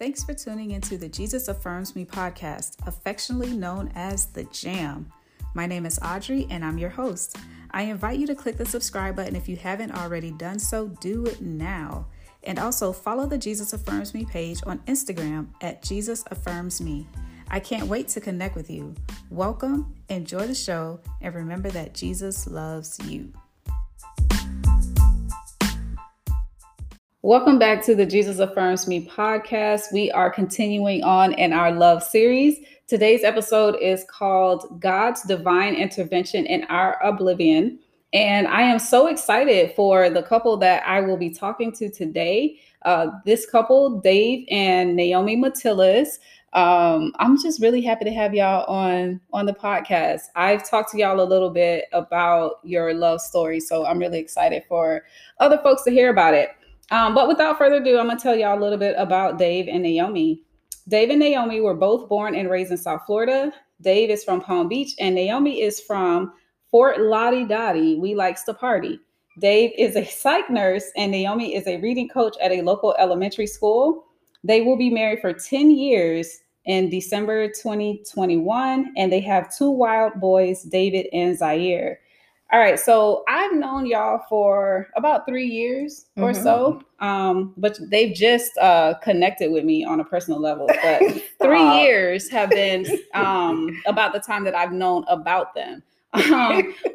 Thanks for tuning into the Jesus Affirms Me podcast, affectionately known as The Jam. My name is Audrey and I'm your host. I invite you to click the subscribe button if you haven't already done so, do it now. And also follow the Jesus Affirms Me page on Instagram at Jesus Affirms Me. I can't wait to connect with you. Welcome, enjoy the show, and remember that Jesus loves you. Welcome back to the Jesus Affirms Me podcast. We are continuing on in our love series. Today's episode is called God's Divine Intervention in Our Oblivion. And I am so excited for the couple that I will be talking to today. This couple, Dave and Naomi Matillas. I'm just really happy to have y'all on the podcast. I've talked to y'all a little bit about your love story, so I'm really excited for other folks to hear about it. But without further ado, I'm going to tell y'all a little bit about Dave and Naomi. Dave and Naomi were both born and raised in South Florida. Dave is from Palm Beach and Naomi is from Fort Lauderdale. We likes to party. Dave is a psych nurse and Naomi is a reading coach at a local elementary school. They will be married for 10 years in December 2021, and they have two wild boys, David and Zaire. All right, so I've known y'all for about 3 years or so, but they've just connected with me on a personal level. But 3 years have been about the time that I've known about them.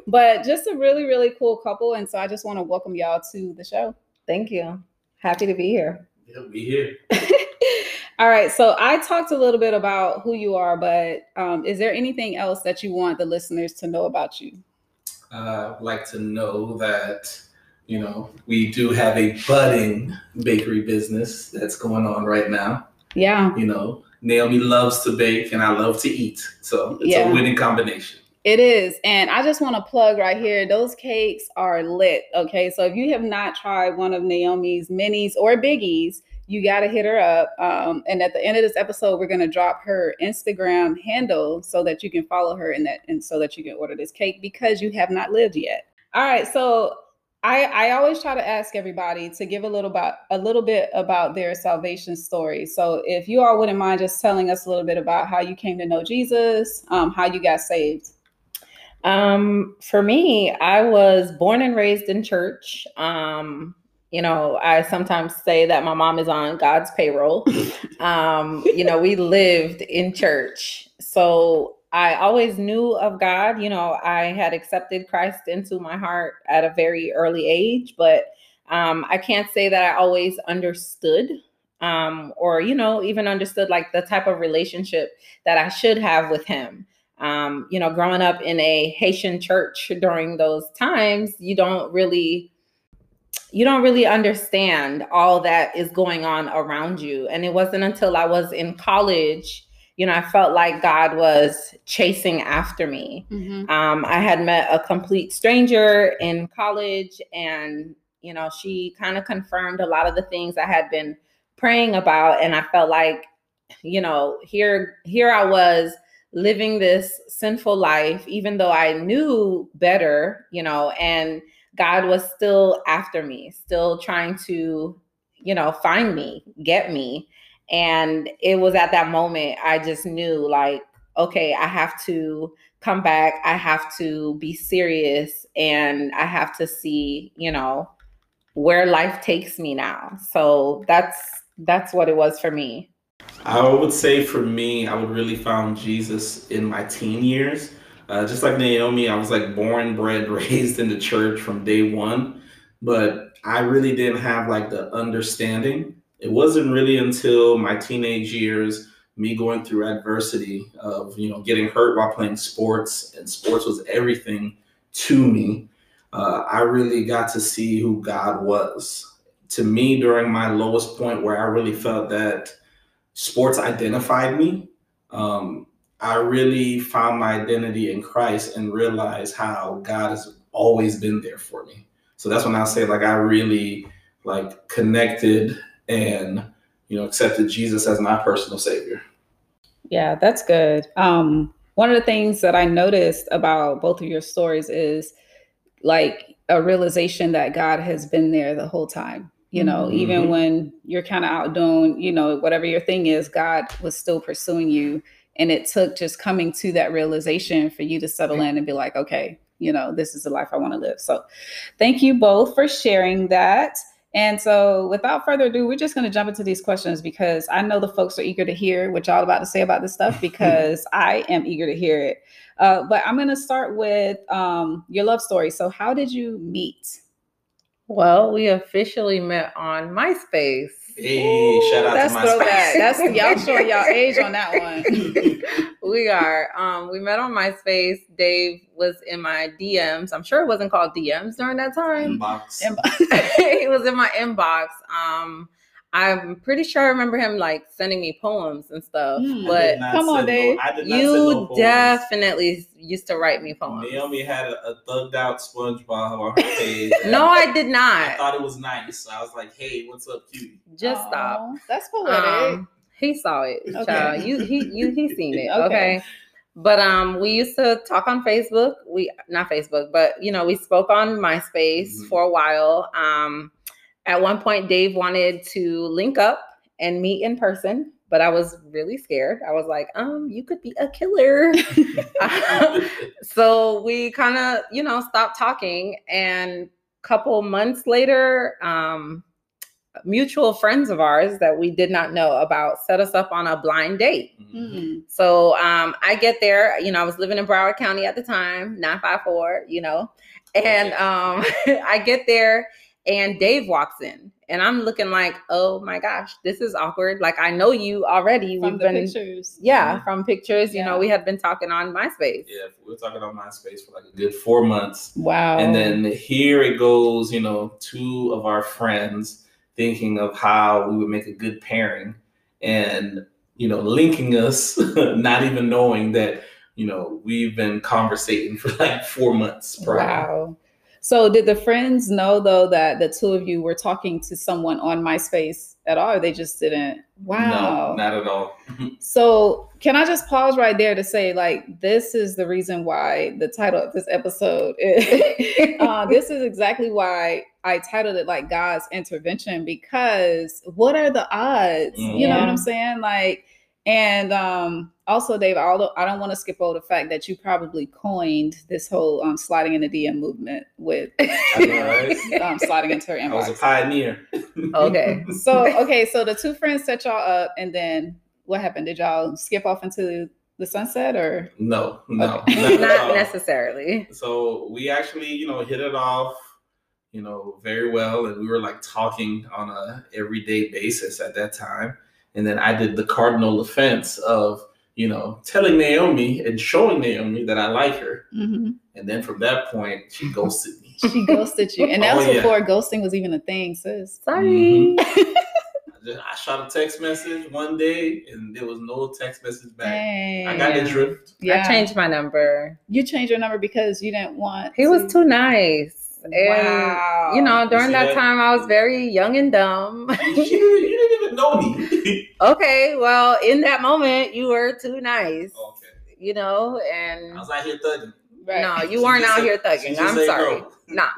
But just a really, really cool couple. And so I just want to welcome y'all to the show. Thank you. Happy to be here. Yeah, be here. All right, so I talked a little bit about who you are, but is there anything else that you want the listeners to know about you? I'd like to know that, you know, we do have a budding bakery business that's going on right now. Yeah. You know, Naomi loves to bake and I love to eat. So it's a winning combination. It is. And I just want to plug right here. Those cakes are lit. Okay. So if you have not tried one of Naomi's minis or biggies, you got to hit her up. And at the end of this episode, we're going to drop her Instagram handle so that you can follow her and so that you can order this cake because you have not lived yet. All right. So I always try to ask everybody to give a little bit about their salvation story. So if you all wouldn't mind just telling us a little bit about how you came to know Jesus, how you got saved. For me, I was born and raised in church. You know, I sometimes say that my mom is on God's payroll. You know, we lived in church. So I always knew of God. You know, I had accepted Christ into my heart at a very early age, but I can't say that I always understood or, you know, even understood like the type of relationship that I should have with him. You know, growing up in a Haitian church during those times, you don't really understand all that is going on around you. And it wasn't until I was in college, you know, I felt like God was chasing after me. Mm-hmm. I had met a complete stranger in college and, you know, she kind of confirmed a lot of the things I had been praying about. And I felt like, you know, here I was living this sinful life, even though I knew better, you know, and God was still after me, still trying to, you know, find me, get me. And it was at that moment, I just knew like, okay, I have to come back. I have to be serious and I have to see, you know, where life takes me now. So that's what it was for me. I would say for me, I would really found Jesus in my teen years. Just like Naomi, I was like born, bred, raised in the church from day one, but I really didn't have like the understanding. It wasn't really until my teenage years, me going through adversity of, you know, getting hurt while playing sports, and sports was everything to me. I really got to see who God was. To me, during my lowest point where I really felt that sports identified me, I really found my identity in Christ and realized how God has always been there for me. So that's when I say like I really like connected and, you know, accepted Jesus as my personal savior. Yeah, that's good. One of the things that I noticed about both of your stories is like a realization that God has been there the whole time. you know, even mm-hmm. when you're kind of out doing, you know, whatever your thing is, God was still pursuing you. And it took just coming to that realization for you to settle in and be like, okay, you know, this is the life I want to live. So thank you both for sharing that. And so without further ado, we're just going to jump into these questions because I know the folks are eager to hear what y'all about to say about this stuff because I am eager to hear it. But I'm going to start with your love story. So how did you meet? Well, we officially met on MySpace. Hey, ooh, shout out to MySpace. That's y'all showing y'all age on that one. We are. We met on MySpace. Dave was in my DMs. I'm sure it wasn't called DMs during that time. Inbox. He was in my inbox. I'm pretty sure I remember him like sending me poems and stuff. But come on, Dave. You definitely used to write me poems. Naomi had a thugged out SpongeBob on her page. No, I did not. I thought it was nice. So I was like, hey, what's up, cutie? Just stop. That's poetic. He saw it, child. Okay. He seen it. Okay. But we used to talk on Facebook. We spoke on MySpace for a while. At one point, Dave wanted to link up and meet in person, but I was really scared. I was like, you could be a killer. So we kind of, stopped talking. And a couple months later, mutual friends of ours that we did not know about set us up on a blind date. Mm-hmm. So I get there. I was living in Broward County at the time, 954, and I get there. And Dave walks in and I'm looking like, oh my gosh, this is awkward. Like, I know you already. We've been pictures. Yeah, from pictures. Yeah. We had been talking on MySpace. Yeah, we were talking on MySpace for like a good 4 months. Wow. And then here it goes, two of our friends thinking of how we would make a good pairing and, linking us, not even knowing that, we've been conversating for like 4 months prior. Wow. So did the friends know, though, that the two of you were talking to someone on MySpace at all? Or they just didn't? Wow. No, not at all. So can I just pause right there to say, this is the reason why the title of this episode is, this is exactly why I titled it God's Intervention, because what are the odds? Mm-hmm. You know what I'm saying? And also, Dave, I don't want to skip over the fact that you probably coined this whole sliding in the DM movement with sliding into her inbox. I was a pioneer. Okay. So the two friends set y'all up, and then what happened? Did y'all skip off into the sunset or? No, okay. Not necessarily. So we actually, hit it off, very well. And we were talking on a everyday basis at that time. And then I did the cardinal offense of, telling Naomi and showing Naomi that I like her. Mm-hmm. And then from that point, she ghosted me. She ghosted you. And that was before ghosting was even a thing, sis. Sorry. Mm-hmm. I shot a text message one day and there was no text message back. Dang. I got the drift. Yeah. I changed my number. You changed your number because you didn't want. He was too nice. And, wow. During that time, I was very young and dumb. You didn't even know me. Okay. Well, in that moment, you were too nice. Okay. And I was out here thugging. Right. No, you weren't out here thugging. I'm sorry. No. Nah.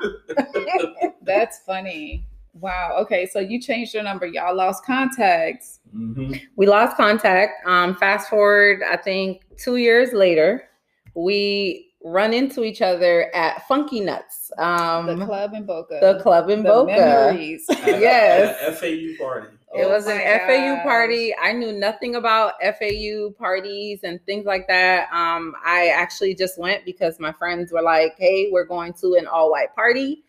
That's funny. Wow. Okay. So you changed your number. Y'all lost contacts. Mm-hmm. We lost contact. Fast forward, I think 2 years later, we run into each other at Funky Nuts, the club in Boca. Memories. Yes, at a FAU party. It was an FAU party. I knew nothing about FAU parties and things like that. I actually just went because my friends were like, "Hey, we're going to an all-white party.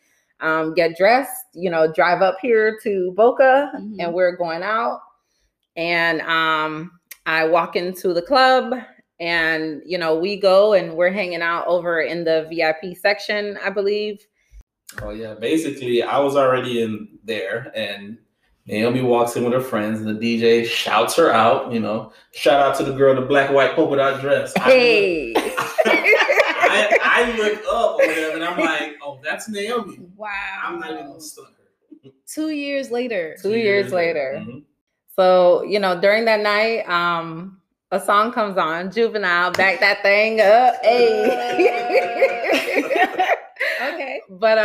Get dressed. Drive up here to Boca, mm-hmm. and we're going out." And I walk into the club. And, we go and we're hanging out over in the VIP section, I believe. Oh, yeah. Basically, I was already in there and Naomi walks in with her friends and the DJ shouts her out, shout out to the girl in the black and white polka dot dress. Hey. I look up over there and I'm like, oh, that's Naomi. Wow. I'm not even going to stun her. 2 years later. 2 years later. Mm-hmm. So, during that night, a song comes on, Juvenile, back that thing up. Hey. Okay. But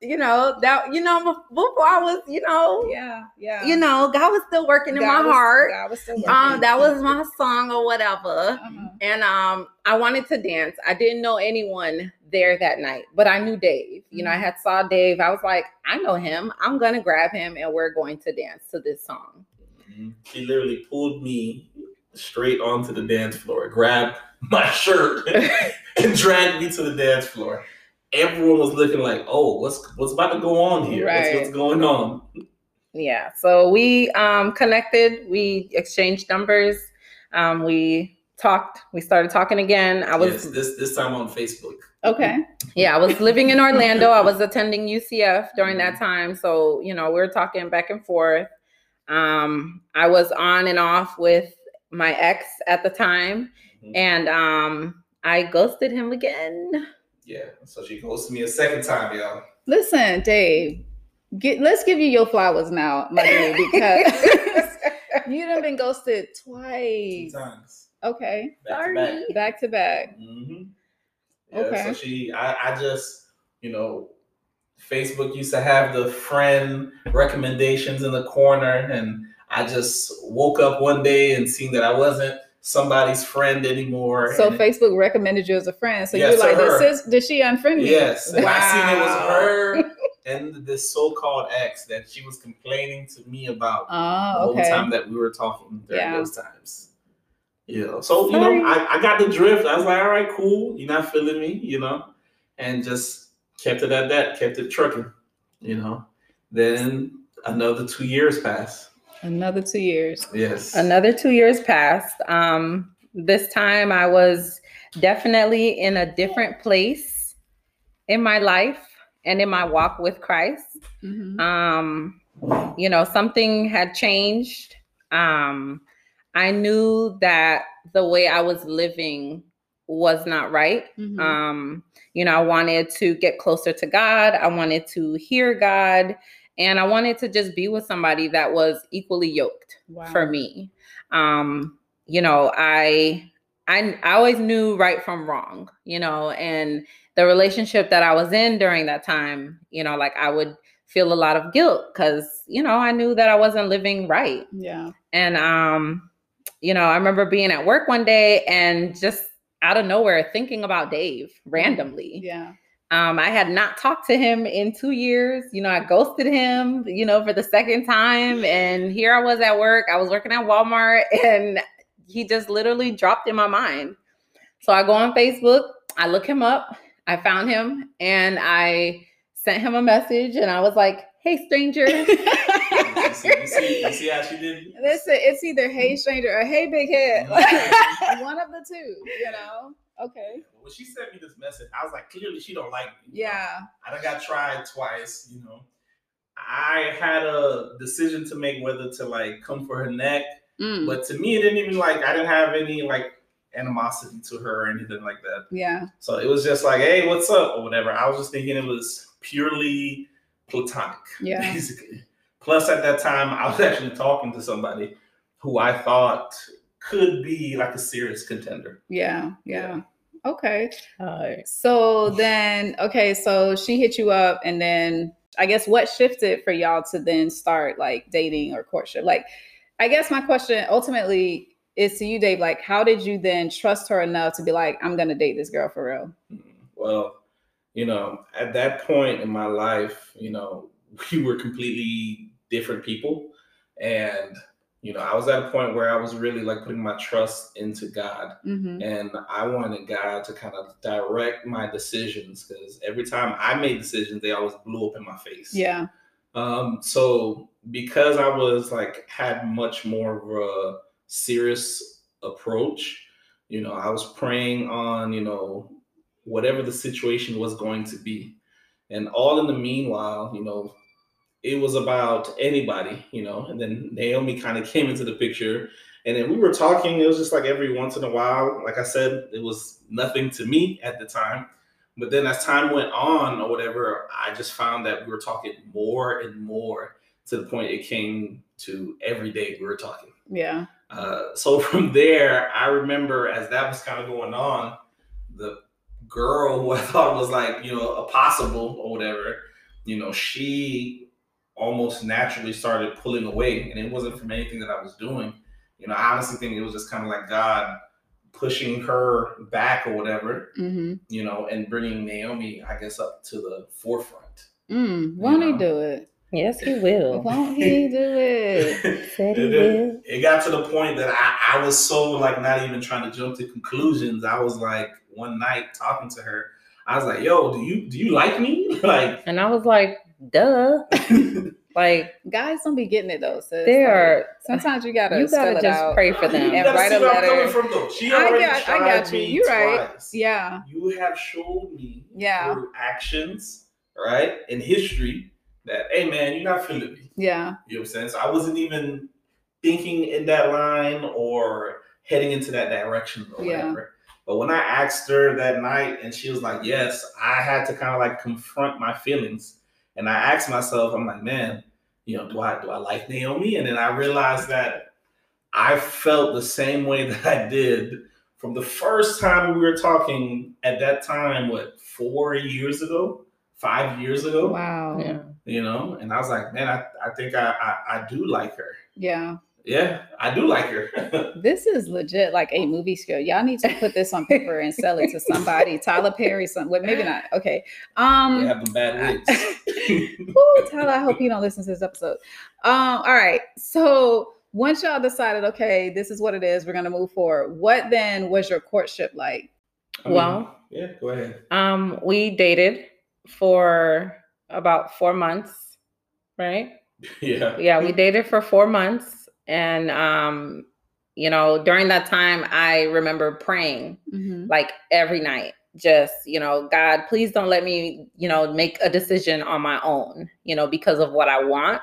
you know, that, you know, before I was, you know, you know, God was still working in my heart. God was still working. That was my song or whatever. Uh-huh. And I wanted to dance. I didn't know anyone there that night, but I knew Dave. You know, I had saw Dave. I was like, I know him. I'm going to grab him and we're going to dance to this song. He literally pulled me straight onto the dance floor, grabbed my shirt and dragged me to the dance floor. Everyone was looking like, oh, what's about to go on here? Right. What's going on? Yeah. So we connected. We exchanged numbers. We talked. We started talking again. I was this time on Facebook. Okay. Yeah. I was living in Orlando. I was attending UCF during that time. So, you know, we were talking back and forth. I was on and off with my ex at the time. Mm-hmm. And I ghosted him again. Yeah, so she ghosted me a second time, y'all. Listen, Dave, let's give you your flowers now, my dude, because you done been ghosted twice. 2 times. Okay. Back to back. Mm-hmm. Yeah, okay. So I just, you know, Facebook used to have the friend recommendations in the corner, and I just woke up one day and seen that I wasn't somebody's friend anymore. So Facebook recommended you as a friend. So you're like, did she unfriend you? Yes. Wow. I seen it was her and this so-called ex that she was complaining to me about the whole time that we were talking during those times. Yeah. So, you know, I got the drift. I was like, all right, cool. You're not feeling me, you know, and just kept it at that, kept it trucking, you know. Then another 2 years passed. Another 2 years. Yes. Another 2 years passed. This time I was definitely in a different place in my life and in my walk with Christ. Mm-hmm. You know, something had changed. I knew that the way I was living was not right. Mm-hmm. You know, I wanted to get closer to God. I wanted to hear God. And I wanted to just be with somebody that was equally yoked for me. You know, I always knew right from wrong, you know, and the relationship that I was in during that time, you know, like I would feel a lot of guilt because, you know, I knew that I wasn't living right. Yeah. And, you know, I remember being at work one day and just out of nowhere thinking about Dave randomly. Yeah. I had not talked to him in 2 years. You know, I ghosted him, you know, for the second time. And here I was at work. I was working at Walmart and he just literally dropped in my mind. So I go on Facebook. I look him up. I found him and I sent him a message and I was like, hey, stranger. You see how she did? Listen, it's either hey, stranger or hey, big head. Like, one of the two, you know. Okay. When she sent me this message, I was like, clearly she don't like me. Yeah. I done got tried twice, you know. I had a decision to make whether to like come for her neck. Mm. But to me, it didn't even like, I didn't have any like animosity to her or anything like that. Yeah. So it was just like, hey, what's up or whatever. I was just thinking it was purely platonic, basically. Plus at that time, I was actually talking to somebody who I thought could be like a serious contender. Yeah. Okay. So then, so she hit you up and then I guess what shifted for y'all to then start like dating or courtship? Like, I guess my question ultimately is to you, Dave, like, how did you then trust her enough to be like, I'm going to date this girl for real? Well, you know, at that point in my life, you know, we were completely different people and you know, I was at a point where I was really like putting my trust into God and I wanted God to kind of direct my decisions because every time I made decisions, they always blew up in my face. Yeah. So because I was like had much more of a serious approach, you know, I was praying on, you know, whatever the situation was going to be. And all in the meanwhile, you know, it was about anybody, you know, and then Naomi kind of came into the picture and then we were talking. It was just like every once in a while, like I said, it was nothing to me at the time. But then as time went on or whatever, I just found that we were talking more and more to the point it came to every day we were talking. Yeah. So from there, I remember as that was kind of going on, the girl who I thought was like, you know, a possible or whatever, you know, she almost naturally started pulling away, and it wasn't from anything that I was doing. You know, I honestly think it was just kind of like God pushing her back or whatever, mm-hmm. you know, and bringing Naomi, I guess, up to the forefront. Won't he do it? Yes, he will. Won't he do it? Said he will. It got to the point that I was so like not even trying to jump to conclusions. I was like one night talking to her. I was like, yo, do you like me? Like, and I was like, duh. Like, guys don't be getting it though, sis. Sometimes you gotta just pray for them and write a letter. I got you. You're right. Yeah. You have shown me through actions, right, in history that, hey man, you're not feeling me. Yeah. You know what I'm saying? So I wasn't even thinking in that line or heading into that direction or whatever. Yeah. But when I asked her that night and she was like, yes, I had to kind of like confront my feelings. And I asked myself, I'm like, man, you know, do I like Naomi? And then I realized that I felt the same way that I did from the first time we were talking at that time, 5 years ago. Wow. Yeah. You know, and I was like, man, I think I do like her. Yeah. Yeah, I do like her. This is legit like a movie script. Y'all need to put this on paper and sell it to somebody. Tyler Perry, maybe not. Okay. They have them bad wigs. Ooh, Tyler, I hope you don't listen to this episode. All right. So once y'all decided, okay, this is what it is, we're going to move forward. What then was your courtship like? Well, yeah, go ahead. We dated for about 4 months, right? Yeah. Yeah, we dated for 4 months. And, you know, during that time, I remember praying like every night, just, you know, God, please don't let me, you know, make a decision on my own, you know, because of what I want.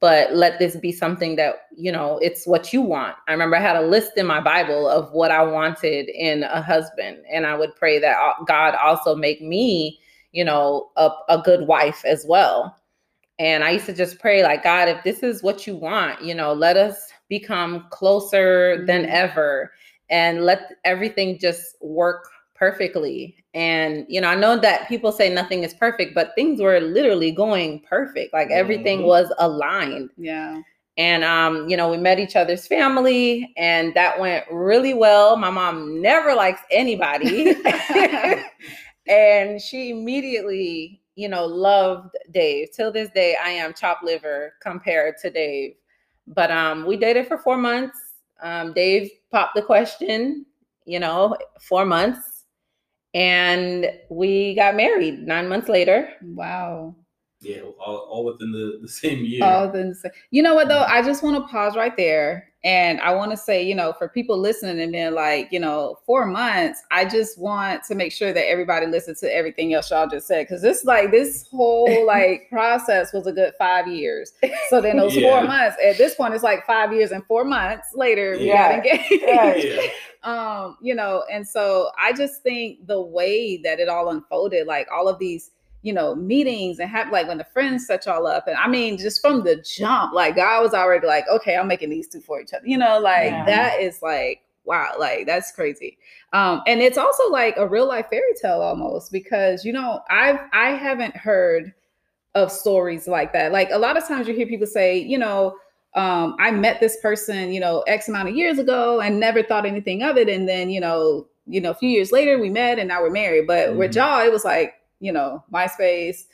But let this be something that, you know, it's what you want. I remember I had a list in my Bible of what I wanted in a husband. And I would pray that God also make me, you know, a good wife as well. And I used to just pray like, God, if this is what you want, you know, let us become closer than ever and let everything just work perfectly. And, you know, I know that people say nothing is perfect, but things were literally going perfect. Like everything was aligned. Yeah. And, you know, we met each other's family and that went really well. My mom never likes anybody. And she immediately, you know, loved Dave. Till this day, I am chopped liver compared to Dave. But we dated for 4 months. Dave popped the question, you know, 4 months. And we got married 9 months later. Wow. Yeah, all within the same year. All within the same. You know what, though? I just want to pause right there. And I want to say, you know, for people listening and being like, you know, 4 months, I just want to make sure that everybody listens to everything else y'all just said. Because this whole like process was a good 5 years. So then those 4 months, at this point, it's like 5 years and 4 months later, we got engaged. Yeah. You know, and so I just think the way that it all unfolded, like all of these, you know, meetings and have like when the friends set y'all up. And I mean, just from the jump, like God was already like, okay, I'm making these two for each other. You know, like that is like, wow, like that's crazy. And it's also like a real life fairy tale almost because, you know, I haven't heard of stories like that. Like a lot of times you hear people say, you know, I met this person, you know, X amount of years ago and never thought anything of it. And then, you know, a few years later we met and now we're married, but with y'all, it was like, you know, MySpace,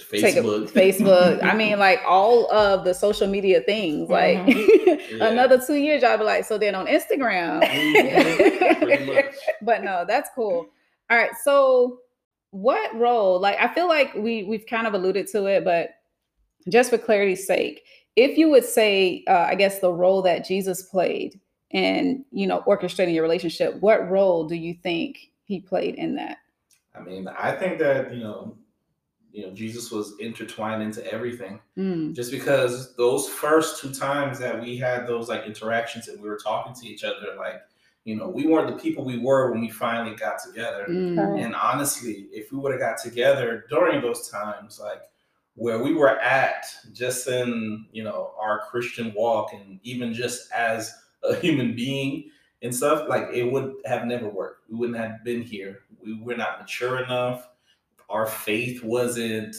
Facebook. I mean, like all of the social media things, like another 2 years, y'all be like, so then on Instagram, but no, that's cool. All right. So what role, like, I feel like we've kind of alluded to it, but just for clarity's sake, if you would say, I guess the role that Jesus played in, you know, orchestrating your relationship, what role do you think he played in that? I mean, I think that, you know, Jesus was intertwined into everything just because those first 2 times that we had those like interactions and we were talking to each other, like, you know, we weren't the people we were when we finally got together. And honestly, if we would have got together during those times, like where we were at just in, you know, our Christian walk and even just as a human being, and stuff, like it would have never worked. We wouldn't have been here. We were not mature enough. our faith wasn't,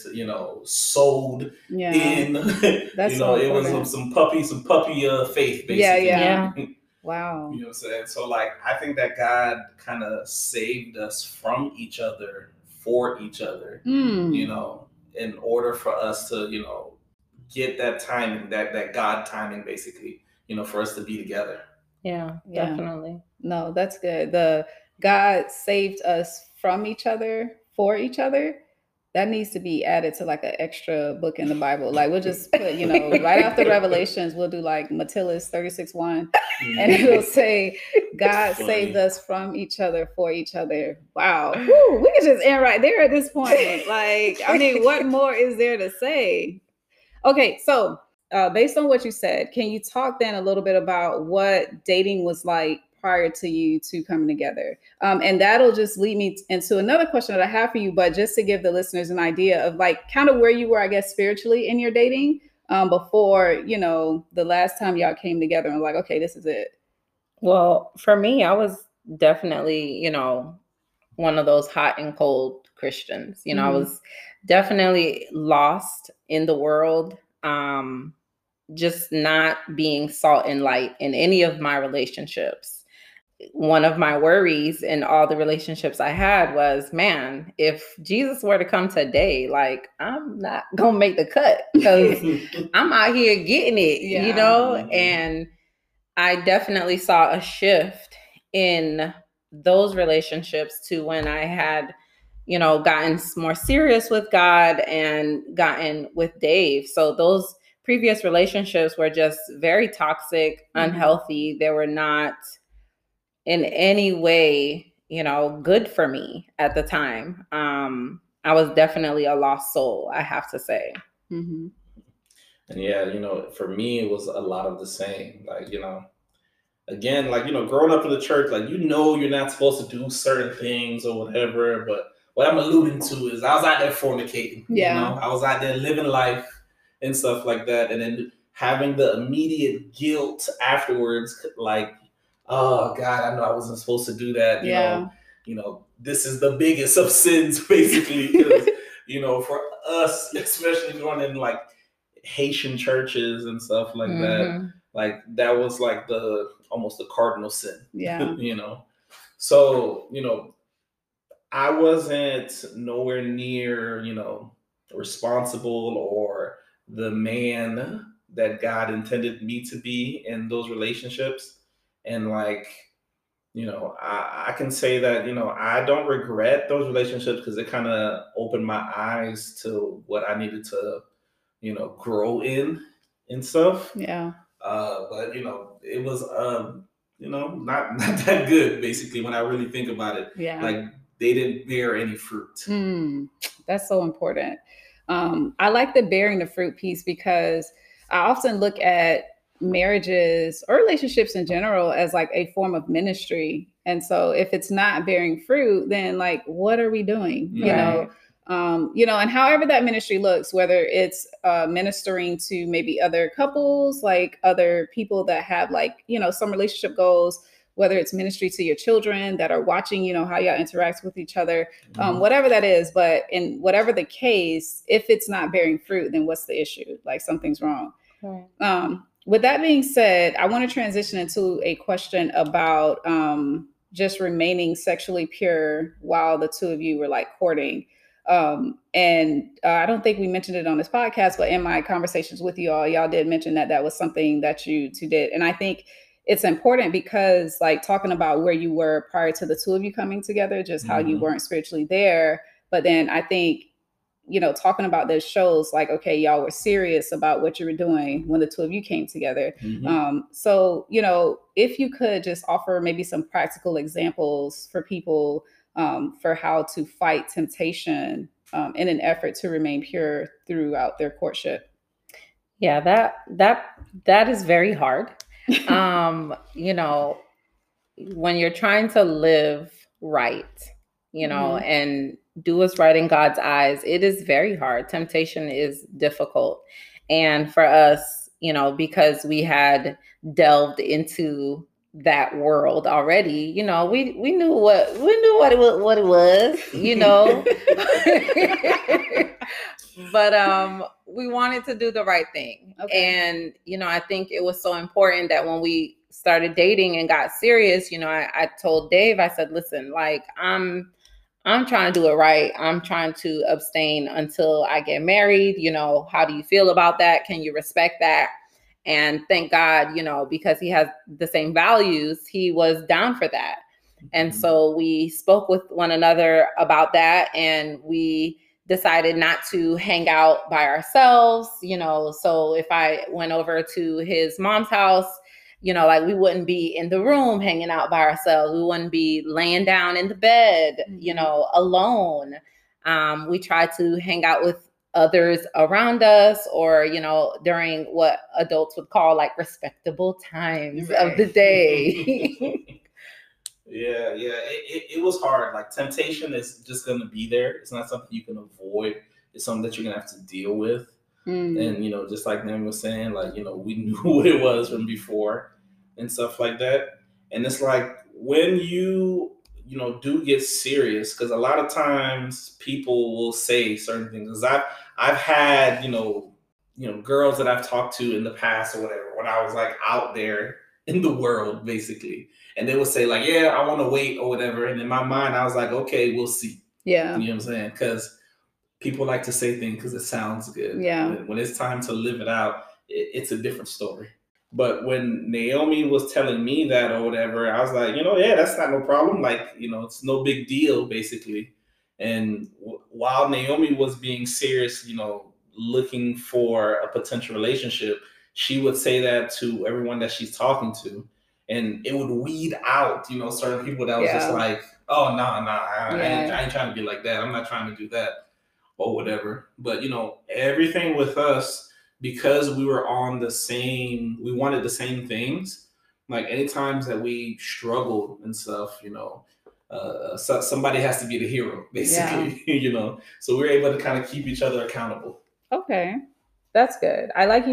sold in. That's it was some puppy faith, basically. Yeah. Wow. You know what I'm saying? So, I think that God kind of saved us from each other, for each other, in order for us to, get that timing, that God timing, basically, for us to be together. Yeah, definitely. No, that's good. The God saved us from each other, for each other. That needs to be added to an extra book in the Bible. We'll just put, right after Revelations, we'll do Matillas 36:1, and it will say, God saved us from each other, for each other. Wow. Woo, we could just end right there at this point. What more is there to say? Okay. So based on what you said, can you talk then a little bit about what dating was like prior to you two coming together? And that'll just lead me into another question that I have for you, but just to give the listeners an idea of kind of where you were, I guess, spiritually in your dating before, the last time y'all came together and okay, this is it. Well, for me, I was definitely, one of those hot and cold Christians. I was definitely lost in the world. Just not being salt and light in any of my relationships. One of my worries in all the relationships I had was, man, if Jesus were to come today, I'm not going to make the cut because I'm out here getting it, And I definitely saw a shift in those relationships to when I had, gotten more serious with God and gotten with Dave. So those previous relationships were just very toxic, unhealthy. They were not in any way, good for me at the time. I was definitely a lost soul, I have to say. Mm-hmm. And for me, it was a lot of the same. Again, growing up in the church, you're not supposed to do certain things or whatever. But what I'm alluding to is I was out there fornicating. Yeah. I was out there living life and stuff like that. And then having the immediate guilt afterwards, oh God, I know I wasn't supposed to do that. This is the biggest of sins, basically. Because, for us, especially going in Haitian churches and stuff like that, that was the almost the cardinal sin. Yeah. So, I wasn't nowhere near, responsible or the man that God intended me to be in those relationships. And I can say that, I don't regret those relationships because it kind of opened my eyes to what I needed to, grow in and stuff. Yeah. But, it was, not that good, basically, when I really think about it. Yeah. They didn't bear any fruit. That's so important. I like the bearing the fruit piece because I often look at marriages or relationships in general as a form of ministry. And so if it's not bearing fruit, then what are we doing? Right. And however that ministry looks, whether it's ministering to maybe other couples, other people that have some relationship goals, whether it's ministry to your children that are watching, how y'all interact with each other, whatever that is. But in whatever the case, if it's not bearing fruit, then what's the issue? Something's wrong. Right. With that being said, I want to transition into a question about just remaining sexually pure while the two of you were courting. And I don't think we mentioned it on this podcast, but in my conversations with y'all did mention that was something that you two did. And I think it's important because talking about where you were prior to the two of you coming together, just how you weren't spiritually there. But then I think, talking about this shows okay, y'all were serious about what you were doing when the two of you came together. Mm-hmm. So, if you could just offer maybe some practical examples for people for how to fight temptation in an effort to remain pure throughout their courtship. Yeah, that is very hard. When you're trying to live right, and do what's right in God's eyes, it is very hard. Temptation is difficult. And for us, because we had delved into that world already. You know, we knew what it was, you know. But we wanted to do the right thing. Okay. And, you know, I think it was so important that when we started dating and got serious, you know, I told Dave, I said, listen, like, I'm trying to do it right. I'm trying to abstain until I get married. You know, how do you feel about that? Can you respect that? And thank God, you know, because he has the same values, he was down for that. And so we spoke with one another about that, and we decided not to hang out by ourselves, you know. So if I went over to his mom's house, you know, like, we wouldn't be in the room hanging out by ourselves. We wouldn't be laying down in the bed, you know, alone. We tried to hang out with others around us, or, you know, during what adults would call like respectable times of the day. Yeah. It was hard. Like, temptation is just going to be there. It's not something you can avoid. It's something that you're going to have to deal with. And, you know, just like Nam was saying, like, you know, we knew what it was from before and stuff like that. And it's like, when you know, do get serious, because a lot of times people will say certain things. Because I've had, you know, girls that I've talked to in the past or whatever, when I was like out there in the world, basically. And they would say like, yeah, I want to wait or whatever. And in my mind, I was like, okay, we'll see. Yeah. You know what I'm saying? Because people like to say things because it sounds good. Yeah. When it's time to live it out, it's a different story. But when Naomi was telling me that or whatever, I was like, you know, yeah, that's not no problem. Like, you know, it's no big deal, basically. And while Naomi was being serious, you know, looking for a potential relationship, she would say that to everyone that she's talking to. And it would weed out, you know, certain people that was just like, oh, I ain't trying to be like that. I'm not trying to do that or whatever. But, you know, everything with us, because we were on the same, we wanted the same things. Like, any times that we struggled and stuff, you know, so somebody has to be the hero, basically, you know. So we were able to kind of keep each other accountable. Okay, that's good. I like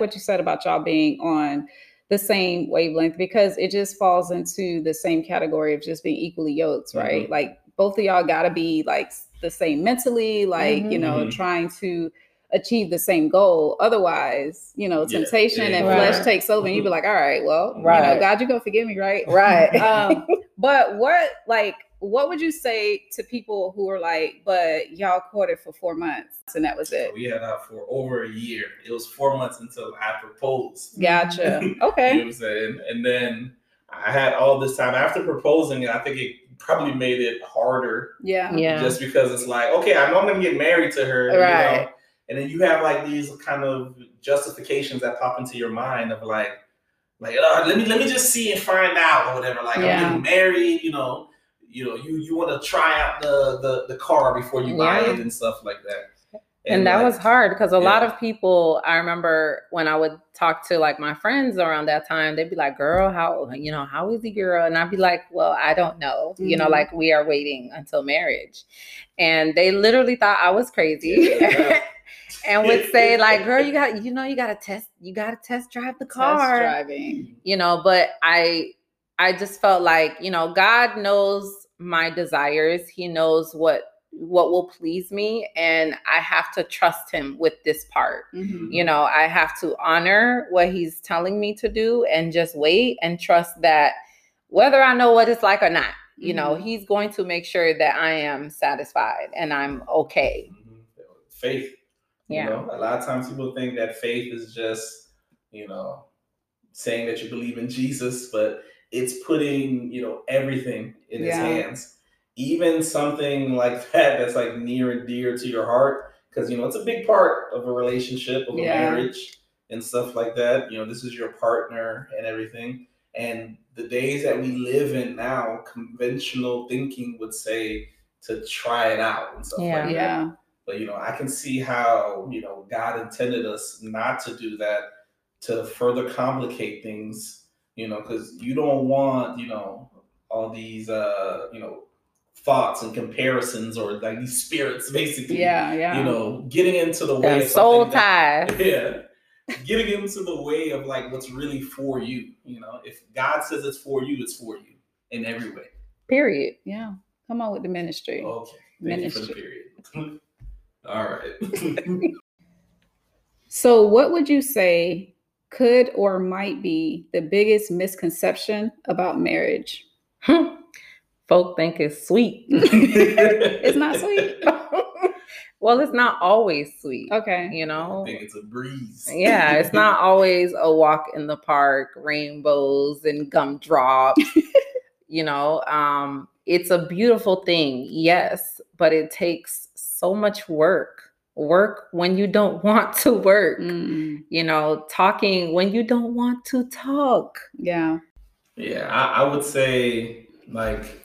what you said about y'all being on the same wavelength, because it just falls into the same category of just being equally yoked, right? Mm-hmm. Like, both of y'all gotta be like the same mentally, like, you know, trying to achieve the same goal. Otherwise, you know, temptation and flesh takes over, and you'd be like, all right, well, you know, God, you're gonna forgive me, right? Right. But what would you say to people who are like, but y'all courted for 4 months and that was it? So we had that for over a year. It was 4 months until I proposed. Gotcha. Okay. You know what I'm saying? And then I had all this time after proposing, I think it probably made it harder. Yeah. Just because it's like, okay, I know I'm gonna get married to her. Right. You know? And then you have like these kind of justifications that pop into your mind of like, oh, let me just see and find out or whatever. Like, I'm getting married, you know, you want to try out the car before you buy it and stuff like that. And that was hard because a lot of people, I remember when I would talk to like my friends around that time, they'd be like, girl, how is the girl? And I'd be like, well, I don't know. Mm-hmm. You know, like, we are waiting until marriage. And they literally thought I was crazy. Yeah. And would say like, girl, you gotta test drive the car. Test driving. You know, but I just felt like, you know, God knows my desires. He knows what will please me. And I have to trust him with this part. Mm-hmm. You know, I have to honor what he's telling me to do and just wait and trust that whether I know what it's like or not, you know, he's going to make sure that I am satisfied and I'm okay. Mm-hmm. Faith. Yeah. You know, a lot of times people think that faith is just, you know, saying that you believe in Jesus, but it's putting, you know, everything in his hands, even something like that that's like near and dear to your heart. Because, you know, it's a big part of a relationship, of a marriage and stuff like that. You know, this is your partner and everything. And the days that we live in now, conventional thinking would say to try it out and stuff like that. Yeah. But, you know, I can see how, you know, God intended us not to do that, to further complicate things, you know, because you don't want, you know, all these, you know, thoughts and comparisons or like these spirits, basically, you know, getting into the way. Soul ties. Yeah. getting into the way of like what's really for you. You know, if God says it's for you in every way. Period. Yeah. Come on with the ministry. Okay. Thank ministry. You for the period. All right. So what would you say could or might be the biggest misconception about marriage? Folk think it's sweet. It's not sweet. Well, it's not always sweet. Okay. You know? I think it's a breeze. Yeah. It's not always a walk in the park, rainbows and gumdrops. You know, it's a beautiful thing. Yes. But it takes so much work when you don't want to work, you know, talking when you don't want to talk. Yeah. Yeah. I would say like,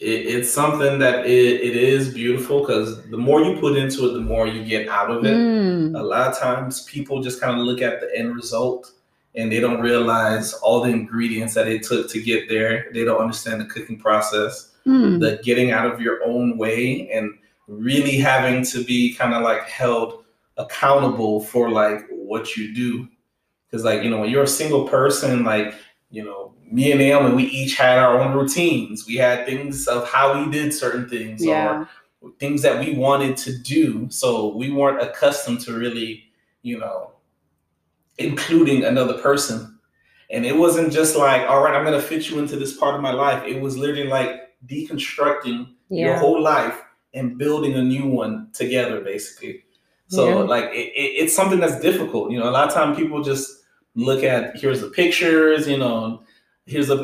it's something that it is beautiful because the more you put into it, the more you get out of it. A lot of times people just kind of look at the end result and they don't realize all the ingredients that it took to get there. They don't understand the cooking process, the getting out of your own way and really having to be kind of like held accountable for like what you do. Because like, you know, when you're a single person, like, you know, me and Naomi, we each had our own routines. We had things of how we did certain things or things that we wanted to do. So we weren't accustomed to really, you know, including another person. And it wasn't just like, all right, I'm going to fit you into this part of my life. It was literally like deconstructing your whole life and building a new one together, basically. So like it's something that's difficult. You know, a lot of time people just look at, here's the pictures, you know, here's a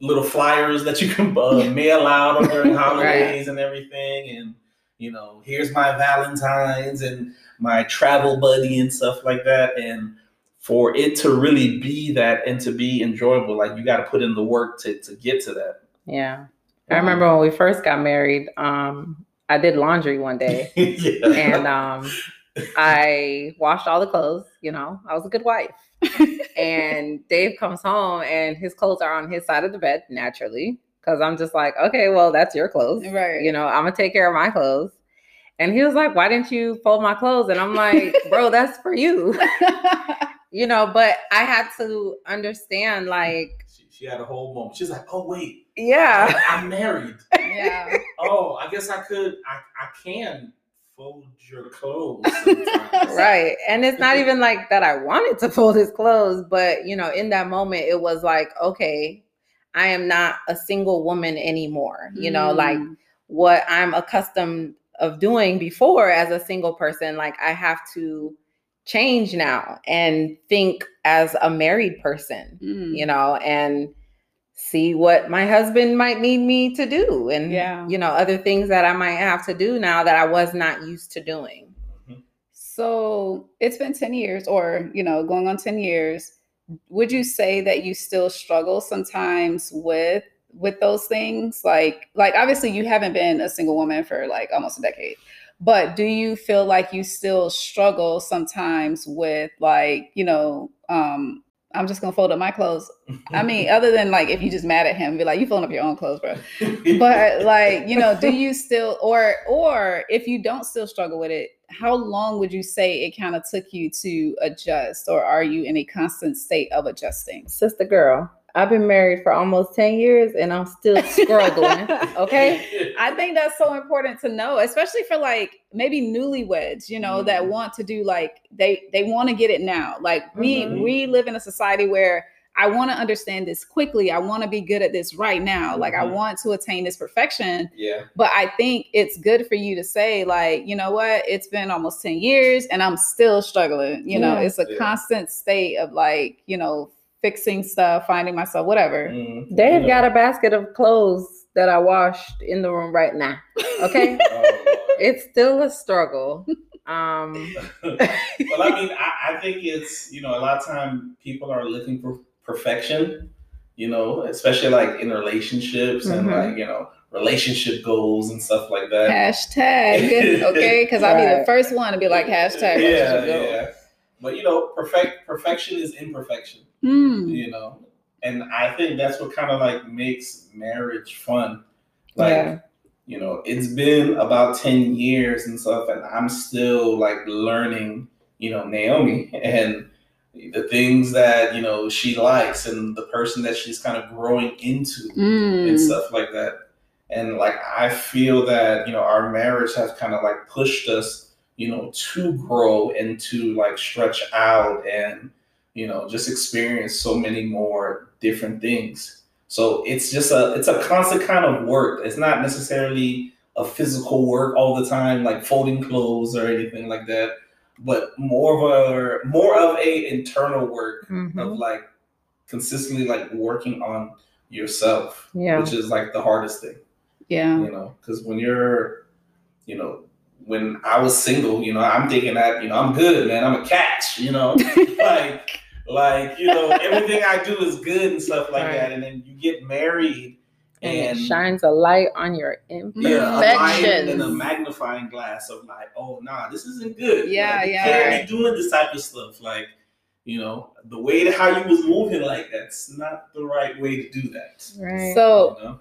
little flyers that you can mail out during holidays and everything. And, you know, here's my Valentine's and my travel buddy and stuff like that. And for it to really be that and to be enjoyable, like you got to put in the work to get to that. Yeah. I remember when we first got married, I did laundry one day and I washed all the clothes. You know, I was a good wife. And Dave comes home and his clothes are on his side of the bed naturally because I'm just like, okay, well, that's your clothes. Right. You know, I'm going to take care of my clothes. And he was like, why didn't you fold my clothes? And I'm like, bro, that's for you. You know, but I had to understand like. She had a whole moment. She's like, oh, wait. Yeah. I'm married. Yeah. Oh, I guess I can. Fold your clothes. Right. And it's not even like that I wanted to fold his clothes, but you know, in that moment it was like, okay, I am not a single woman anymore. You know, like what I'm accustomed of doing before as a single person, like I have to change now and think as a married person, you know, and see what my husband might need me to do and, you know, other things that I might have to do now that I was not used to doing. So it's been 10 years or, you know, going on 10 years. Would you say that you still struggle sometimes with those things? Like obviously you haven't been a single woman for like almost a decade, but do you feel like you still struggle sometimes with like, you know, I'm just going to fold up my clothes. I mean, other than like, if you just mad at him, be like, you folding up your own clothes, bro. But like, you know, do you still, or if you don't still struggle with it, how long would you say it kind of took you to adjust, or are you in a constant state of adjusting? Sister girl, I've been married for almost 10 years and I'm still struggling. Okay. I think that's so important to know, especially for like maybe newlyweds, you know, that want to do like, they want to get it now. Like we live in a society where I want to understand this quickly. I want to be good at this right now. Like I want to attain this perfection. Yeah. But I think it's good for you to say like, you know what, it's been almost 10 years and I'm still struggling. You know, it's a constant state of like, you know, fixing stuff, finding myself, whatever. They've got a basket of clothes that I washed in the room right now. Okay. It's still a struggle. Well, I mean, I think it's, you know, a lot of time people are looking for perfection, you know, especially like in relationships and like, you know, relationship goals and stuff like that. Hashtag. Okay. Cause I'll be the first one to be like, hashtag. Yeah. But you know, perfection is imperfection. You know, and I think that's what kind of like makes marriage fun. Like, you know, it's been about 10 years and stuff, and I'm still like learning you know, Naomi and the things that, you know, she likes and the person that she's kind of growing into and stuff like that. And like, I feel that, you know, our marriage has kind of like pushed us, you know, to grow and to like stretch out and, you know, just experience so many more different things. So it's just it's a constant kind of work. It's not necessarily a physical work all the time, like folding clothes or anything like that, but more of a internal work of like consistently like working on yourself, which is like the hardest thing. Yeah. You know, because when you're, you know, when I was single, you know, I'm thinking that, you know, I'm good, man. I'm a catch, you know, like, you know, everything I do is good and stuff like that. And then you get married and it shines a light on your imperfections. Yeah, and a magnifying glass of like, oh, nah, this isn't good. Yeah, like, yeah. You can't be doing this type of stuff. Like, you know, the way that how you was moving, like, that's not the right way to do that. Right. So, you know?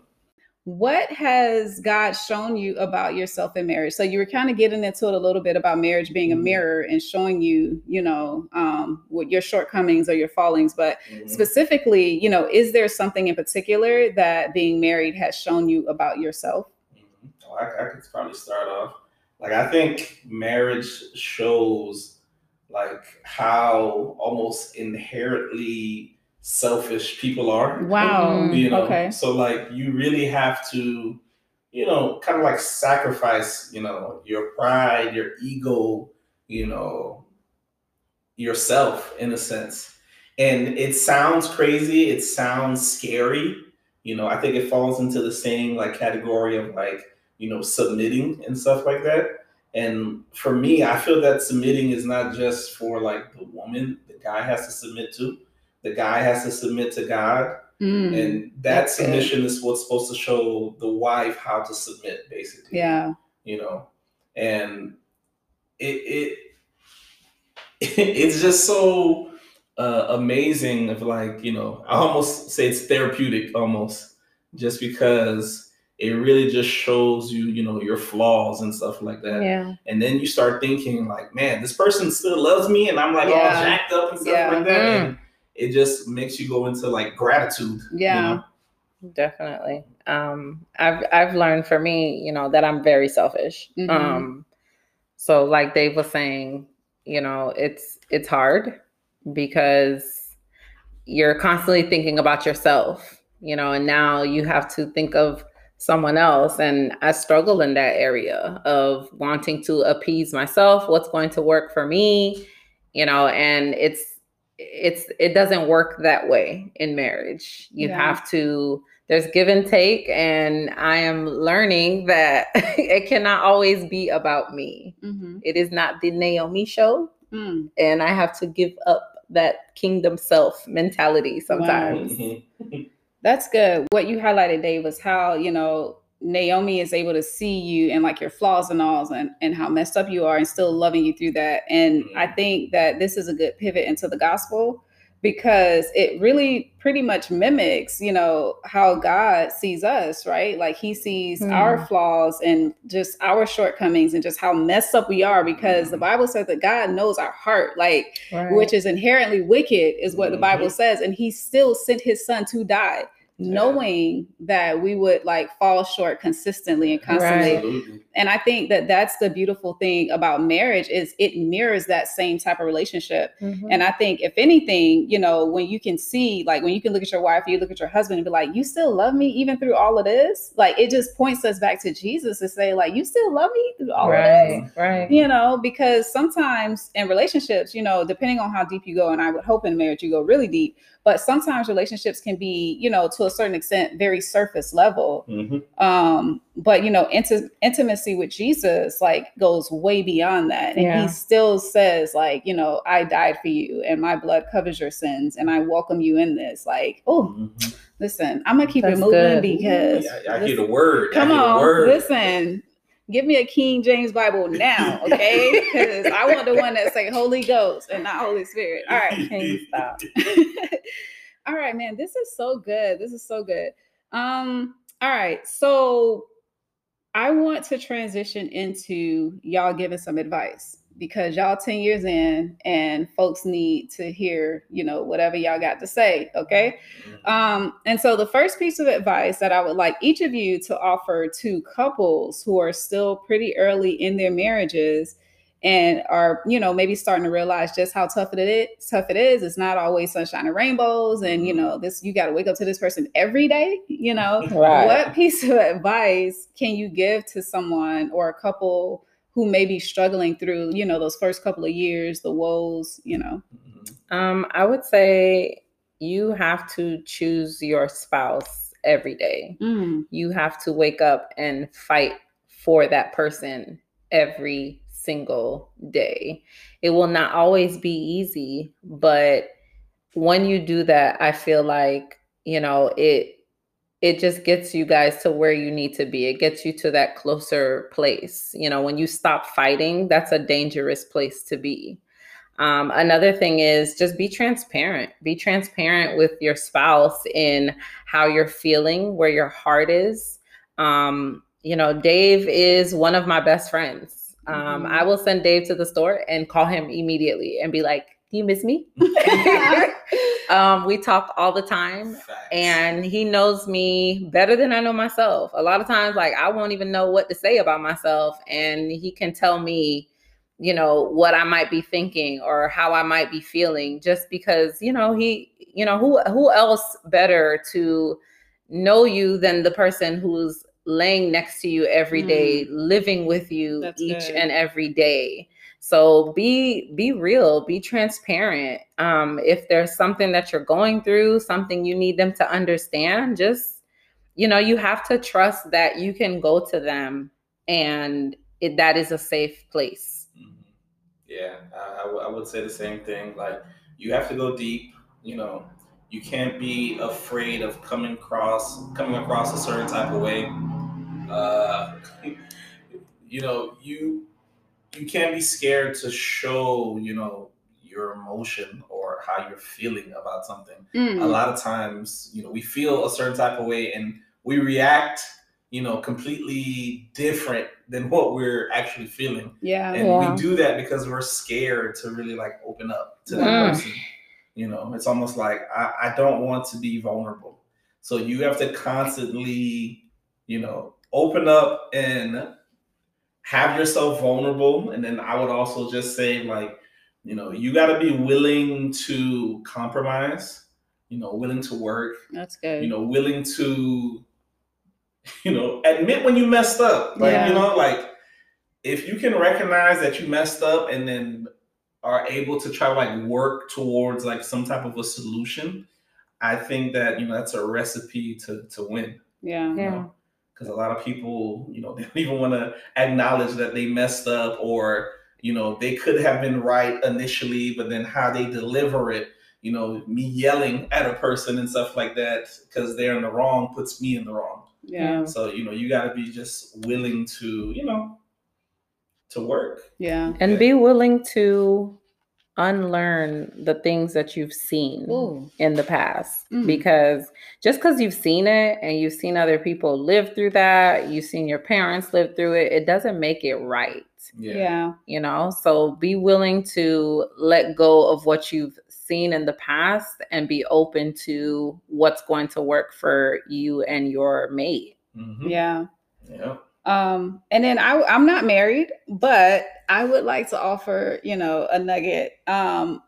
What has God shown you about yourself in marriage? So you were kind of getting into it a little bit about marriage being a mirror and showing you, you know, what your shortcomings or your fallings, but specifically, you know, is there something in particular that being married has shown you about yourself? Well, I could probably start off. Like, I think marriage shows like how almost inherently selfish people are. Wow. You know, okay. So like you really have to, you know, kind of like sacrifice, you know, your pride, your ego, you know, yourself in a sense. And it sounds crazy. It sounds scary. You know, I think it falls into the same like category of like, you know, submitting and stuff like that. And for me, I feel that submitting is not just for like the woman, the guy has to submit to. The guy has to submit to God, and that submission is what's supposed to show the wife how to submit, basically. Yeah, you know, and it's just so amazing. Of like, you know, I almost say it's therapeutic, almost, just because it really just shows you, you know, your flaws and stuff like that. Yeah, and then you start thinking like, man, this person still loves me, and I'm like all jacked up and stuff like that. And it just makes you go into like gratitude. Yeah, you know? Definitely. I've learned for me, you know, that I'm very selfish. Mm-hmm. So like Dave was saying, you know, it's hard because you're constantly thinking about yourself, you know, and now you have to think of someone else. And I struggle in that area of wanting to appease myself, what's going to work for me, you know, and it doesn't work that way in marriage. You have to, there's give and take. And I am learning that it cannot always be about me. Mm-hmm. It is not the Naomi show. Mm. And I have to give up that kingdom self mentality sometimes. Wow. That's good. What you highlighted, Dave, was how, you know, Naomi is able to see you and like your flaws and alls and how messed up you are and still loving you through that. And I think that this is a good pivot into the gospel because it really pretty much mimics, you know, how God sees us, right? Like he sees our flaws and just our shortcomings and just how messed up we are because the Bible says that God knows our heart, like, which is inherently wicked is what the Bible says. And he still sent his son to die. Knowing that we would like fall short consistently and constantly. Right. And I think that that's the beautiful thing about marriage is it mirrors that same type of relationship. Mm-hmm. And I think if anything, you know, when you can see, like when you can look at your wife, you look at your husband and be like, you still love me even through all of this. Like it just points us back to Jesus to say like, you still love me through all of this, you know, because sometimes in relationships, you know, depending on how deep you go, and I would hope in marriage, you go really deep, but sometimes relationships can be, you know, to a certain extent, very surface level. Mm-hmm. But, you know, intimacy with Jesus, like, goes way beyond that. And he still says, like, you know, I died for you and my blood covers your sins and I welcome you in this. Like, oh, listen, I'm going to keep it moving because... I hear the word. Come on, listen. Give me a King James Bible now, okay? Because I want the one that say Holy Ghost and not Holy Spirit. All right, can you stop? All right, man, this is so good. This is so good. All right, so I want to transition into y'all giving some advice. because y'all 10 years in and folks need to hear, you know, whatever y'all got to say. Okay. And so the first piece of advice that I would like each of you to offer to couples who are still pretty early in their marriages and are, you know, maybe starting to realize just how tough it is. It's not always sunshine and rainbows. And, you know, this, you got to wake up to this person every day, you know, right. What piece of advice can you give to someone or a couple who may be struggling through, you know, those first couple of years, the woes, you know? I would say you have to choose your spouse every day. Mm. You have to wake up and fight for that person every single day. It will not always be easy, but when you do that, I feel like, you know, it just gets you guys to where you need to be. It gets you to that closer place. You know, when you stop fighting, that's a dangerous place to be. Another thing is just be transparent. Be transparent with your spouse in how you're feeling, where your heart is. You know, Dave is one of my best friends. Mm-hmm. I will send Dave to the store and call him immediately and be like, "Do you miss me?" We talk all the time. Facts. And he knows me better than I know myself. A lot of times, like, I won't even know what to say about myself. And he can tell me, you know, what I might be thinking or how I might be feeling, just because, you know, he, you know, who else better to know you than the person who's laying next to you every day, living with you and every day. So be real, be transparent. If there's something that you're going through, something you need them to understand, just, you know, you have to trust that you can go to them and that is a safe place. Mm-hmm. Yeah, I would say the same thing. Like, you have to go deep, you know, you can't be afraid of coming across a certain type of way. You know, you can't be scared to show, you know, your emotion or how you're feeling about something. Mm. A lot of times, you know, we feel a certain type of way and we react, you know, completely different than what we're actually feeling. Yeah. And we do that because we're scared to really like open up to that person. You know, it's almost like I don't want to be vulnerable. So you have to constantly, you know, open up and have yourself vulnerable. And then I would also just say, like, you know, you got to be willing to compromise, you know, willing to work. That's good. You know, willing to, you know, admit when you messed up. Like, you know, like, if you can recognize that you messed up and then are able to try to like work towards like some type of a solution, I think that, you know, that's a recipe to win. Yeah. Yeah. Know? Because a lot of people, you know, they don't even want to acknowledge that they messed up, or, you know, they could have been right initially, but then how they deliver it, you know, me yelling at a person and stuff like that because they're in the wrong puts me in the wrong. Yeah. So, you know, you got to be just willing to, you know, to work. Yeah. And be willing to unlearn the things that you've seen in the past, because just because you've seen it and you've seen other people live through that, you've seen your parents live through it, it doesn't make it right. Yeah. You know, so be willing to let go of what you've seen in the past and be open to what's going to work for you and your mate. Mm-hmm. Yeah. Yeah. And then I'm not married, but I would like to offer, you know, a nugget. And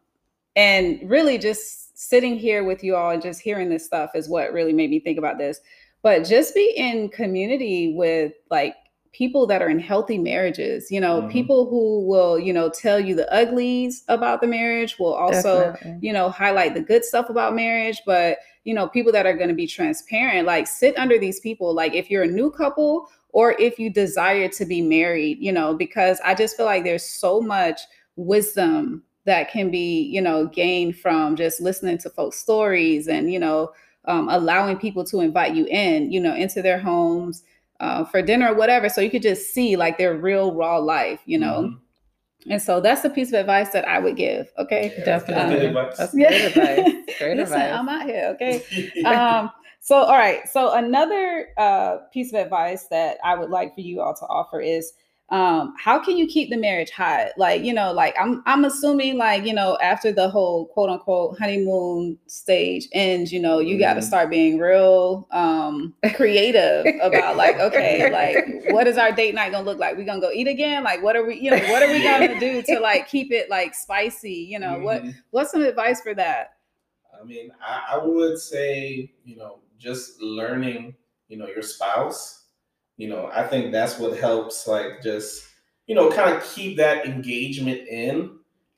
really just sitting here with you all and just hearing this stuff is what really made me think about this. But just be in community with like people that are in healthy marriages, you know, people who will, you know, tell you the uglies about the marriage, will also, you know, highlight the good stuff about marriage. But, you know, people that are going to be transparent, like sit under these people. Like if you're a new couple, or if you desire to be married, you know, because I just feel like there's so much wisdom that can be, you know, gained from just listening to folks' stories and, you know, allowing people to invite you in, you know, into their homes for dinner or whatever. So you could just see like their real raw life, you know. Mm-hmm. And so that's the piece of advice that I would give. Okay. Yeah, definitely. That's good advice. Great Listen, advice. I'm out here. Okay. So, all right. So another piece of advice that I would like for you all to offer is How can you keep the marriage hot? Like, you know, like I'm assuming, like, you know, after the whole quote unquote honeymoon stage ends, you know, you got to start being real creative about like, okay, like what is our date night going to look like? We going to go eat again? Like, what are we, you know, what are we going to do to like, keep it like spicy? You know, what's some advice for that? I mean, I would say, you know, just learning, you know, your spouse. You know, I think that's what helps, like, just, you know, kind of keep that engagement in.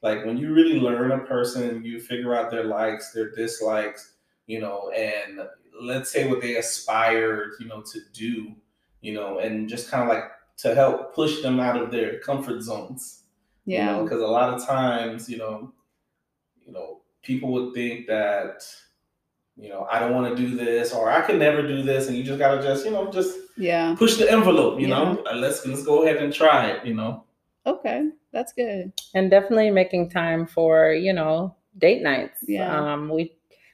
Like, when you really learn a person, you figure out their likes, their dislikes, you know, and let's say what they aspire, you know, to do, you know, and just kind of like to help push them out of their comfort zones. Yeah. You know, because a lot of times, you know, people would think that, you know, I don't want to do this, or I can never do this. And you just got to just, you know, just push the envelope, you know, let's go ahead and try it, you know? Okay. That's good. And definitely making time for, you know, date nights. Yeah.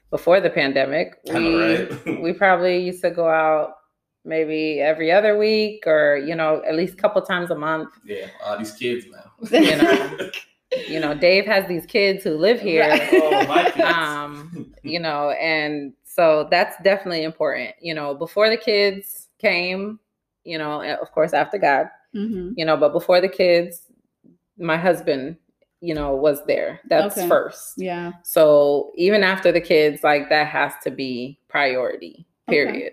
Before the pandemic, we probably used to go out maybe every other week, or, you know, at least a couple times a month. Yeah. All these kids now, you know. You know, Dave has these kids who live here, you know, and so that's definitely important, you know, before the kids came, you know, of course, after God, you know, but before the kids, my husband, you know, was there. That's first. Yeah. So even after the kids, like that has to be priority, period.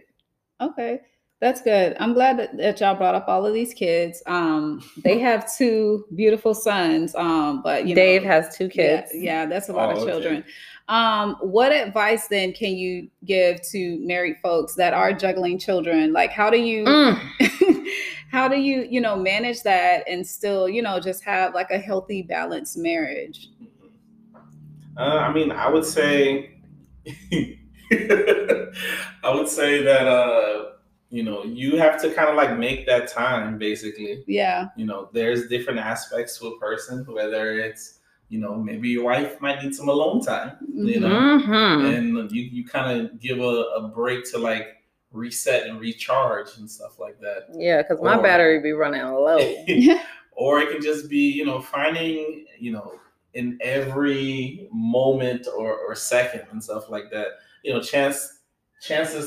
Okay. That's good. I'm glad that y'all brought up all of these kids. They have two beautiful sons. But you Dave know, has two kids. Yeah, that's a lot of children. Okay. What advice then can you give to married folks that are juggling children? Like, how do you, you know, manage that and still, you know, just have like a healthy, balanced marriage? I mean, I would say, that. You know, you have to kind of like make that time, basically. Yeah. You know, there's different aspects to a person, whether it's, you know, maybe your wife might need some alone time, you know, and you kind of give a break to like reset and recharge and stuff like that. Yeah, because my battery be running low. Or it can just be, you know, finding, you know, in every moment or second and stuff like that, you know, chances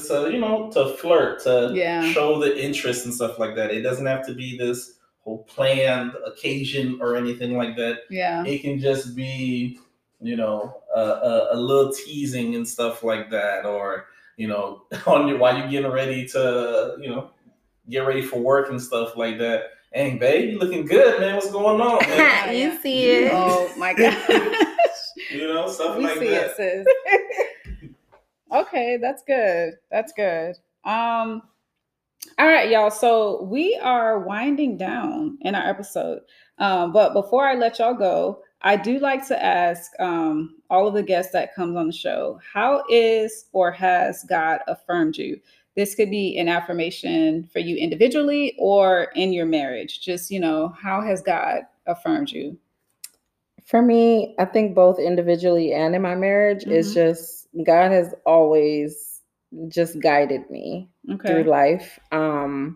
to, you know, to flirt, to show the interest and stuff like that. It doesn't have to be this whole planned occasion or anything like that. Yeah. It can just be, you know, a little teasing and stuff like that. Or, you know, while you're getting ready to, you know, get ready for work and stuff like that. Hey, babe, you looking good, man. What's going on, man? You see it. Oh, my gosh. You know, stuff like that. We see it, sis. Okay, that's good. That's good. All right, y'all. So we are winding down in our episode. But before I let y'all go, I do like to ask all of the guests that comes on the show, how is or has God affirmed you? This could be an affirmation for you individually or in your marriage. Just, you know, how has God affirmed you? For me, I think both individually and in my marriage is just, God has always just guided me through life. I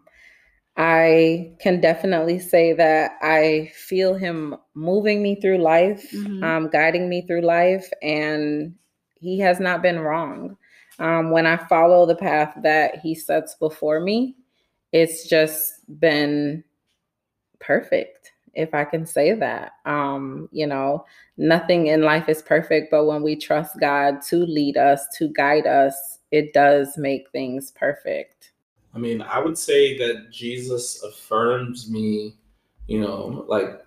can definitely say that I feel him moving me through life, guiding me through life, and he has not been wrong. When I follow the path that he sets before me, it's just been perfect, if I can say that. You know, nothing in life is perfect, but when we trust God to lead us, to guide us, it does make things perfect. I mean, I would say that Jesus affirms me, you know, like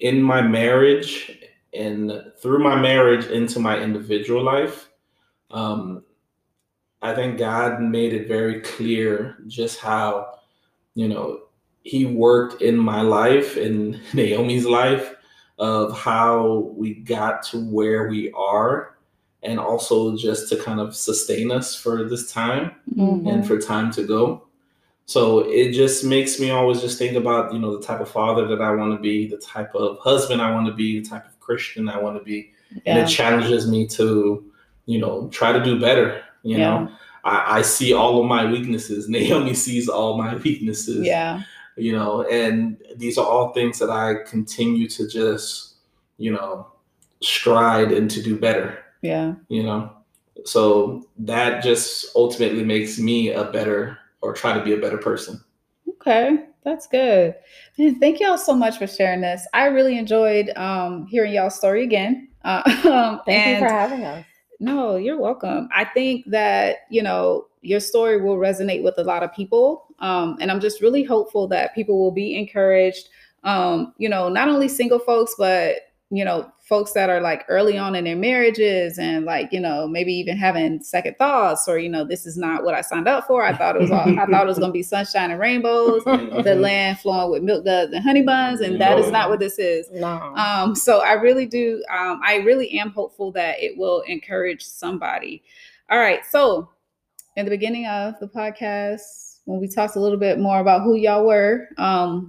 in my marriage and through my marriage into my individual life. I think God made it very clear just how, you know, he worked in my life, in Naomi's life, of how we got to where we are, and also just to kind of sustain us for this time and for time to go. So it just makes me always just think about, you know, the type of father that I want to be, the type of husband I want to be, the type of Christian I want to be. Yeah. And it challenges me to, you know, try to do better, you know. I see all of my weaknesses. Naomi sees all my weaknesses. Yeah. you know, and these are all things that I continue to just, you know, stride and to do better. Yeah. You know, so that just ultimately makes me a better, or try to be a better person. Okay. That's good. Man, thank y'all so much for sharing this. I really enjoyed hearing y'all's story again. Thank you for having us. No, you're welcome. I think that, you know, your story will resonate with a lot of people. And I'm just really hopeful that people will be encouraged, you know, not only single folks, but, you know, folks that are like early on in their marriages and like, you know, maybe even having second thoughts or, you know, this is not what I signed up for. I thought it was all, I thought it was going to be sunshine and rainbows, the land flowing with milk duds and honey buns. And that is not what this is. No. So I really do. I really am hopeful that it will encourage somebody. All right. So in the beginning of the podcast, when we talked a little bit more about who y'all were,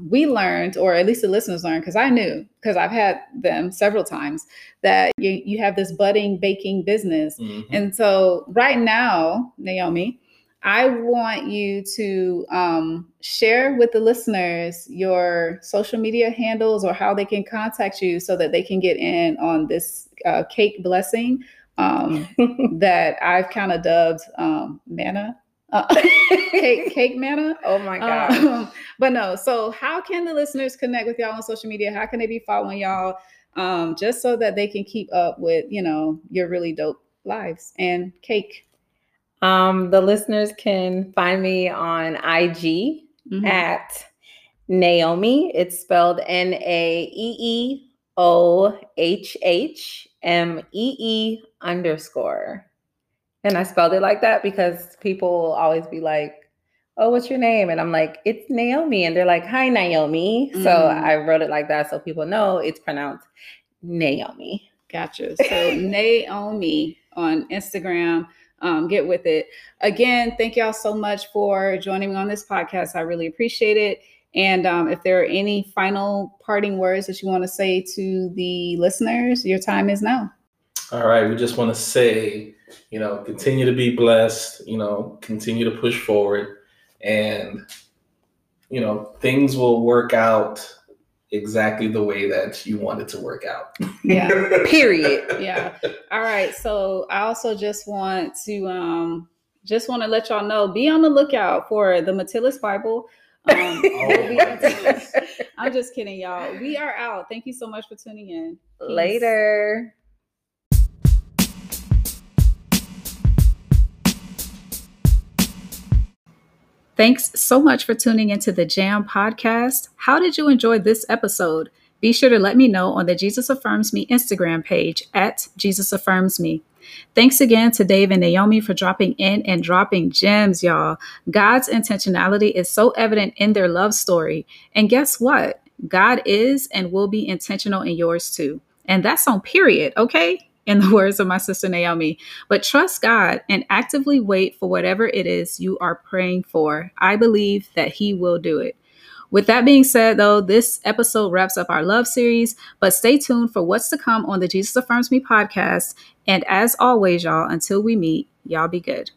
we learned, or at least the listeners learned, because I knew, because I've had them several times, that you have this budding baking business. Mm-hmm. And so right now, Naomi, I want you to share with the listeners your social media handles or how they can contact you so that they can get in on this cake blessing that I've kind of dubbed manna. Cake manna. Oh my God. But no, so how can the listeners connect with y'all on social media? How can they be following y'all? Just so that they can keep up with, you know, your really dope lives and cake. The listeners can find me on IG at Naomi. It's spelled NAEEOHHMEE_. And I spelled it like that because people always be like, oh, what's your name? And I'm like, it's Naomi. And they're like, hi, Naomi. Mm-hmm. So I wrote it like that so people know it's pronounced Naomi. Gotcha. So Naomi on Instagram. Get with it. Again, thank y'all so much for joining me on this podcast. I really appreciate it. And if there are any final parting words that you want to say to the listeners, your time is now. All right. We just want to say, you know, continue to be blessed, you know, continue to push forward, and, you know, things will work out exactly the way that you want it to work out. Yeah. Period. Yeah. All right. So I also just want to let y'all know, be on the lookout for the Matillas Bible. I'm just kidding, y'all. We are out. Thank you so much for tuning in. Peace. Later. Thanks so much for tuning into the Jam podcast. How did you enjoy this episode? Be sure to let me know on the Jesus Affirms Me Instagram page at Jesus Affirms Me. Thanks again to Dave and Naomi for dropping in and dropping gems, y'all. God's intentionality is so evident in their love story. And guess what? God is and will be intentional in yours too. And that's on period, okay? In the words of my sister Naomi, but trust God and actively wait for whatever it is you are praying for. I believe that He will do it. With that being said, though, this episode wraps up our love series, but stay tuned for what's to come on the Jesus Affirms Me podcast. And as always, y'all, until we meet, y'all be good.